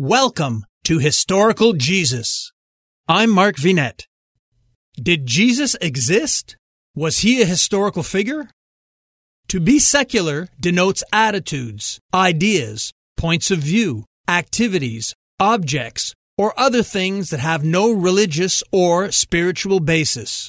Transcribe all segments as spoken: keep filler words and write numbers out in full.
Welcome to Historical Jesus. I'm Mark Vinet. Did Jesus exist? Was he a historical figure? To be secular denotes attitudes, ideas, points of view, activities, objects, or other things that have no religious or spiritual basis.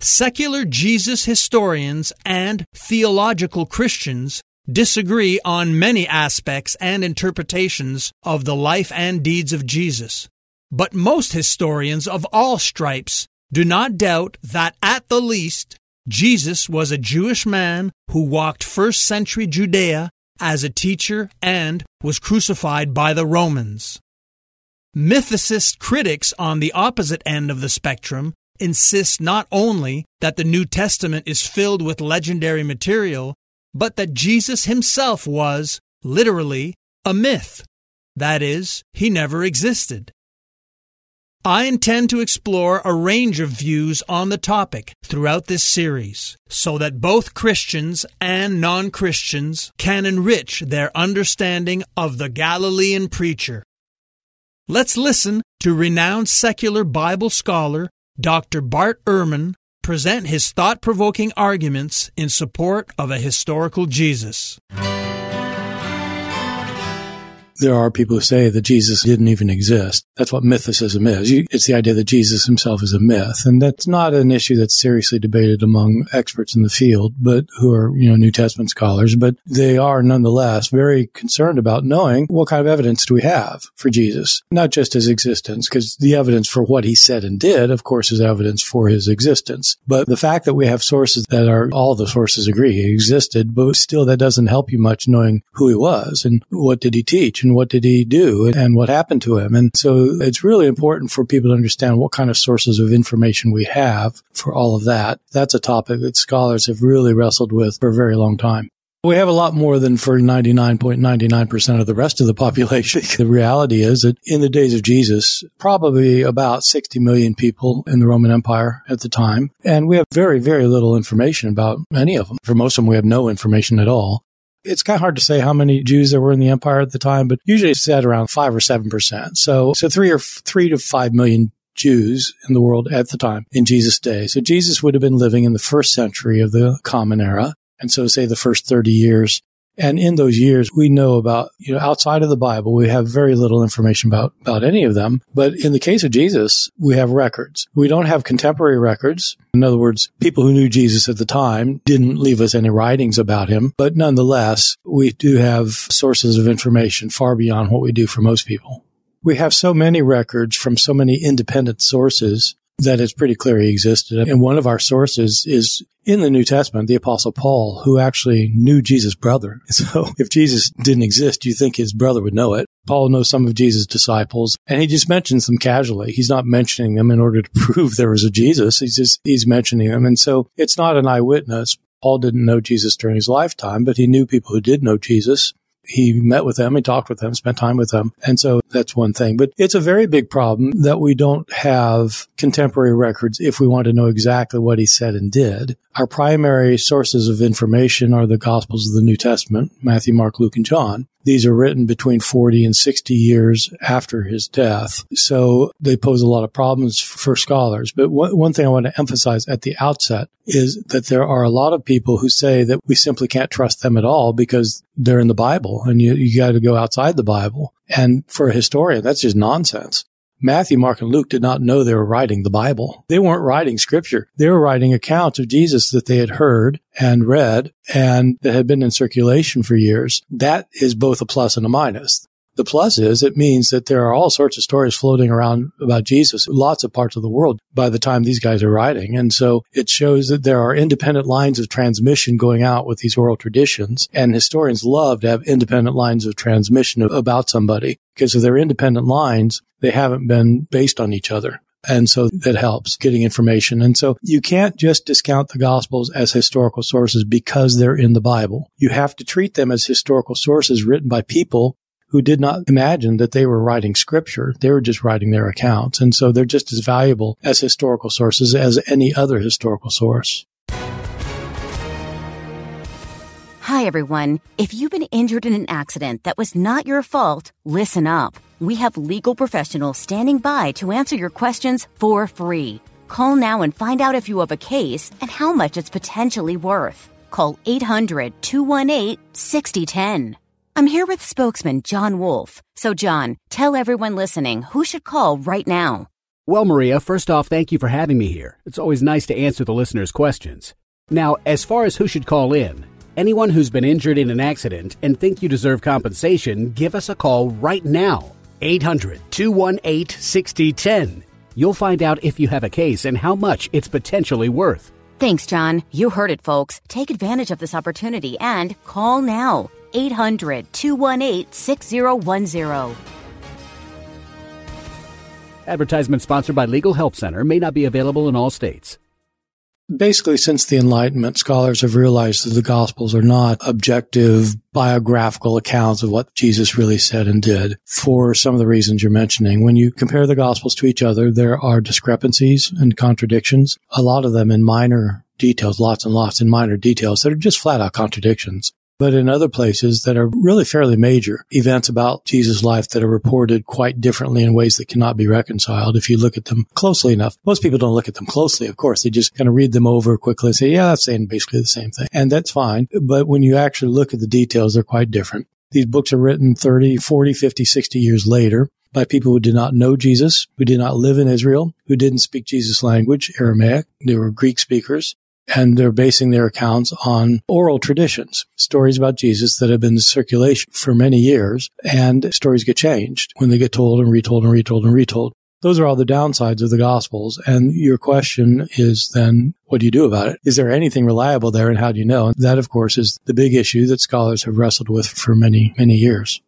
Secular Jesus historians and theological Christians disagree on many aspects and interpretations of the life and deeds of Jesus. But most historians of all stripes do not doubt that, at the least, Jesus was a Jewish man who walked first century Judea as a teacher and was crucified by the Romans. Mythicist critics on the opposite end of the spectrum insist not only that the New Testament is filled with legendary material, but that Jesus himself was, literally, a myth. That is, he never existed. I intend to explore a range of views on the topic throughout this series, so that both Christians and non-Christians can enrich their understanding of the Galilean preacher. Let's listen to renowned secular Bible scholar Doctor Bart Ehrman present his thought-provoking arguments in support of a historical Jesus. There are people who say that Jesus didn't even exist. That's what mythicism is. It's the idea that Jesus himself is a myth. And that's not an issue that's seriously debated among experts in the field, but who are, you know, New Testament scholars. But they are nonetheless very concerned about knowing what kind of evidence do we have for Jesus, not just his existence, because the evidence for what he said and did, of course, is evidence for his existence. But the fact that we have sources that are, all the sources agree, he existed, but still that doesn't help you much knowing who he was and what did he teach. And what did he do and what happened to him? And so it's really important for people to understand what kind of sources of information we have for all of that. That's a topic that scholars have really wrestled with for a very long time. We have a lot more than for ninety-nine point nine nine percent of the rest of the population. The reality is that in the days of Jesus, probably about sixty million people in the Roman Empire at the time. And we have very, very little information about many of them. For most of them, we have no information at all. It's kind of hard to say how many Jews there were in the empire at the time, but usually it's at around five or seven percent. So, so three or f- three to five million Jews in the world at the time in Jesus' day. So Jesus would have been living in the first century of the Common Era. And so say the first thirty years. And in those years, we know about, you know, outside of the Bible, we have very little information about, about any of them. But in the case of Jesus, we have records. We don't have contemporary records. In other words, people who knew Jesus at the time didn't leave us any writings about him. But nonetheless, we do have sources of information far beyond what we do for most people. We have so many records from so many independent sources that it's pretty clear he existed. And one of our sources is in the New Testament, the Apostle Paul, who actually knew Jesus' brother. So if Jesus didn't exist, you think his brother would know it. Paul knows some of Jesus' disciples, and he just mentions them casually. He's not mentioning them in order to prove there was a Jesus. He's just, he's mentioning them. And so it's not an eyewitness. Paul didn't know Jesus during his lifetime, but he knew people who did know Jesus. He met with them, he talked with them, spent time with them. And so that's one thing. But it's a very big problem that we don't have contemporary records if we want to know exactly what he said and did. Our primary sources of information are the Gospels of the New Testament, Matthew, Mark, Luke, and John. These are written between forty and sixty years after his death. So they pose a lot of problems for scholars. But one thing I want to emphasize at the outset is that there are a lot of people who say that we simply can't trust them at all because they're in the Bible and you, you got to go outside the Bible. And for a historian, that's just nonsense. Matthew, Mark, and Luke did not know they were writing the Bible. They weren't writing scripture. They were writing accounts of Jesus that they had heard and read and that had been in circulation for years. That is both a plus and a minus. The plus is it means that there are all sorts of stories floating around about Jesus in lots of parts of the world by the time these guys are writing. And so it shows that there are independent lines of transmission going out with these oral traditions. And historians love to have independent lines of transmission about somebody because if they're independent lines, they haven't been based on each other. And so that helps getting information. And so you can't just discount the Gospels as historical sources because they're in the Bible. You have to treat them as historical sources written by people who did not imagine that they were writing scripture. They were just writing their accounts. And so they're just as valuable as historical sources as any other historical source. Hi, everyone. If you've been injured in an accident that was not your fault, listen up. We have legal professionals standing by to answer your questions for free. Call now and find out if you have a case and how much it's potentially worth. Call eight hundred, two one eight, six zero one zero. I'm here with spokesman John Wolfe. So, John, tell everyone listening who should call right now. Well, Maria, first off, thank you for having me here. It's always nice to answer the listeners' questions. Now, as far as who should call in, anyone who's been injured in an accident and think you deserve compensation, give us a call right now. eight hundred, two one eight, six zero one zero. You'll find out if you have a case and how much it's potentially worth. Thanks, John. You heard it, folks. Take advantage of this opportunity and call now. eight hundred, two one eight, six zero one zero. Advertisement sponsored by Legal Help Center, may not be available in all states. Basically, since the Enlightenment, scholars have realized that the Gospels are not objective, biographical accounts of what Jesus really said and did for some of the reasons you're mentioning. When you compare the Gospels to each other, there are discrepancies and contradictions, a lot of them in minor details, lots and lots in minor details that are just flat-out contradictions. But in other places that are really fairly major, events about Jesus' life that are reported quite differently in ways that cannot be reconciled if you look at them closely enough. Most people don't look at them closely, of course. They just kind of read them over quickly and say, yeah, that's saying basically the same thing. And that's fine. But when you actually look at the details, they're quite different. These books are written thirty, forty, fifty, sixty years later by people who did not know Jesus, who did not live in Israel, who didn't speak Jesus' language, Aramaic. They were Greek speakers. And they're basing their accounts on oral traditions, stories about Jesus that have been in circulation for many years, and stories get changed when they get told and retold and retold and retold. Those are all the downsides of the Gospels. And your question is then, what do you do about it? Is there anything reliable there, and how do you know? And that, of course, is the big issue that scholars have wrestled with for many, many years.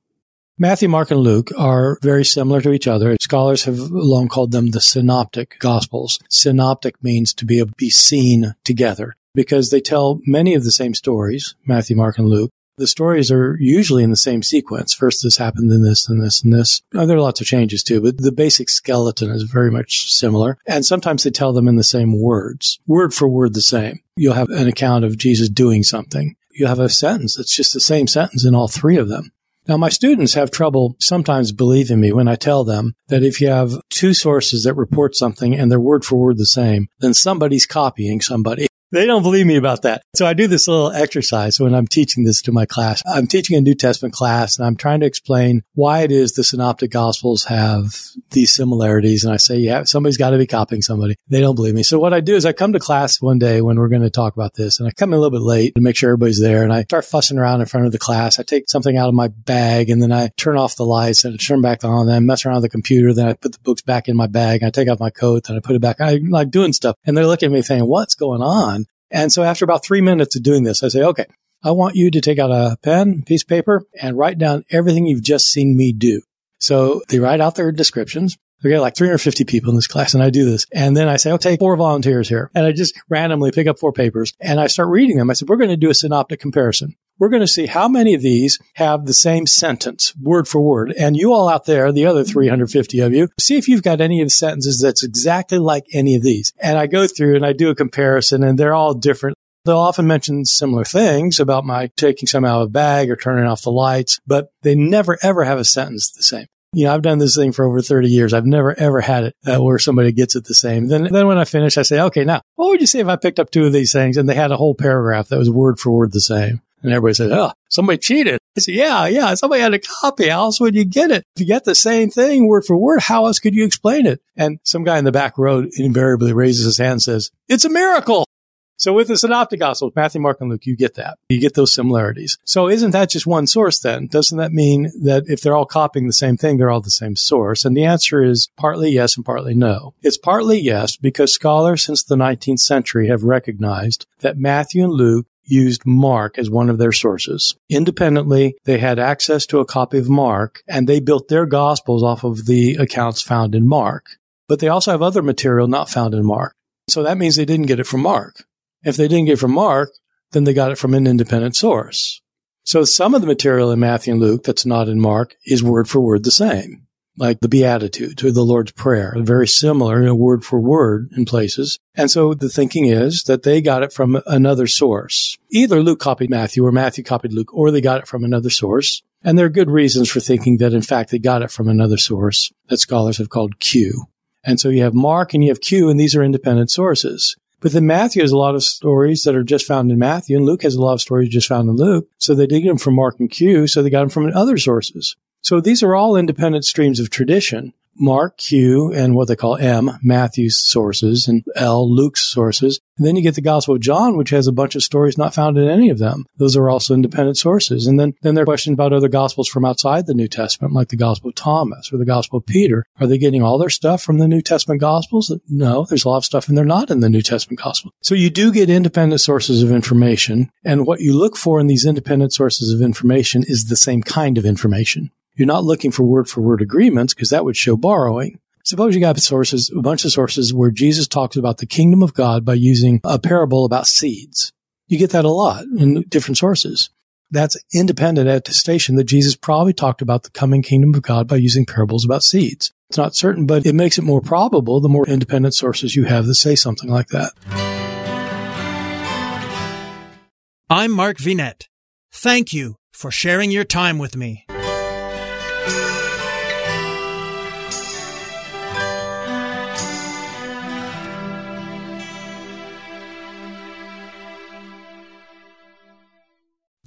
Matthew, Mark, and Luke are very similar to each other. Scholars have long called them the synoptic gospels. Synoptic means to be, be seen together because they tell many of the same stories, Matthew, Mark, and Luke. The stories are usually in the same sequence. First this happened, then this, and this, and this. Now, there are lots of changes too, but the basic skeleton is very much similar. And sometimes they tell them in the same words, word for word the same. You'll have an account of Jesus doing something. You'll have a sentence that's just the same sentence in all three of them. Now, my students have trouble sometimes believing me when I tell them that if you have two sources that report something and they're word for word the same, then somebody's copying somebody. They don't believe me about that. So I do this little exercise when I'm teaching this to my class. I'm teaching a New Testament class, and I'm trying to explain why it is the Synoptic Gospels have these similarities. And I say, yeah, somebody's got to be copying somebody. They don't believe me. So what I do is I come to class one day when we're going to talk about this, and I come in a little bit late to make sure everybody's there, and I start fussing around in front of the class. I take something out of my bag, and then I turn off the lights, and I turn back on, and I mess around with the computer, then I put the books back in my bag, and I take off my coat, and I put it back. I like doing stuff. And they're looking at me saying, what's going on? And so after about three minutes of doing this, I say, okay, I want you to take out a pen, piece of paper, and write down everything you've just seen me do. So they write out their descriptions. We got like three hundred fifty people in this class, and I do this. And then I say, I'll take four volunteers here. And I just randomly pick up four papers, and I start reading them. I said, we're going to do a synoptic comparison. We're going to see how many of these have the same sentence, word for word. And you all out there, the other three hundred fifty of you, see if you've got any of the sentences that's exactly like any of these. And I go through and I do a comparison, and they're all different. They'll often mention similar things about my taking something out of a bag or turning off the lights, but they never, ever have a sentence the same. You know, I've done this thing for over thirty years. I've never, ever had it uh, where somebody gets it the same. Then then when I finish, I say, okay, now, what would you say if I picked up two of these things and they had a whole paragraph that was word for word the same? And everybody says, oh, somebody cheated. I say, yeah, yeah, somebody had a copy. How else would you get it? If you get the same thing word for word, how else could you explain it? And some guy in the back row invariably raises his hand and says, it's a miracle. So with the Synoptic Gospels, Matthew, Mark, and Luke, you get that. You get those similarities. So isn't that just one source then? Doesn't that mean that if they're all copying the same thing, they're all the same source? And the answer is partly yes and partly no. It's partly yes because scholars since the nineteenth century have recognized that Matthew and Luke used Mark as one of their sources. Independently, they had access to a copy of Mark, and they built their Gospels off of the accounts found in Mark. But they also have other material not found in Mark. So that means they didn't get it from Mark. If they didn't get it from Mark, then they got it from an independent source. So some of the material in Matthew and Luke that's not in Mark is word for word the same. like the Beatitudes or the Lord's Prayer, very similar, you know, word for word in places. And so the thinking is that they got it from another source. Either Luke copied Matthew or Matthew copied Luke, or they got it from another source. And there are good reasons for thinking that, in fact, they got it from another source that scholars have called Q. And so you have Mark and you have Q, and these are independent sources. But then Matthew has a lot of stories that are just found in Matthew, and Luke has a lot of stories just found in Luke. So they did get them from Mark and Q, so they got them from other sources. So these are all independent streams of tradition. Mark, Q, and what they call M, Matthew's sources, and L, Luke's sources. And then you get the Gospel of John, which has a bunch of stories not found in any of them. Those are also independent sources. And then, then there are questions about other Gospels from outside the New Testament, like the Gospel of Thomas or the Gospel of Peter. Are they getting all their stuff from the New Testament Gospels? No, there's a lot of stuff in there not in the New Testament Gospel. So you do get independent sources of information, and what you look for in these independent sources of information is the same kind of information. You're not looking for word-for-word agreements because that would show borrowing. Suppose you got sources, a bunch of sources where Jesus talks about the kingdom of God by using a parable about seeds. You get that a lot in different sources. That's independent attestation that Jesus probably talked about the coming kingdom of God by using parables about seeds. It's not certain, but it makes it more probable the more independent sources you have that say something like that. I'm Mark Vinet. Thank you for sharing your time with me.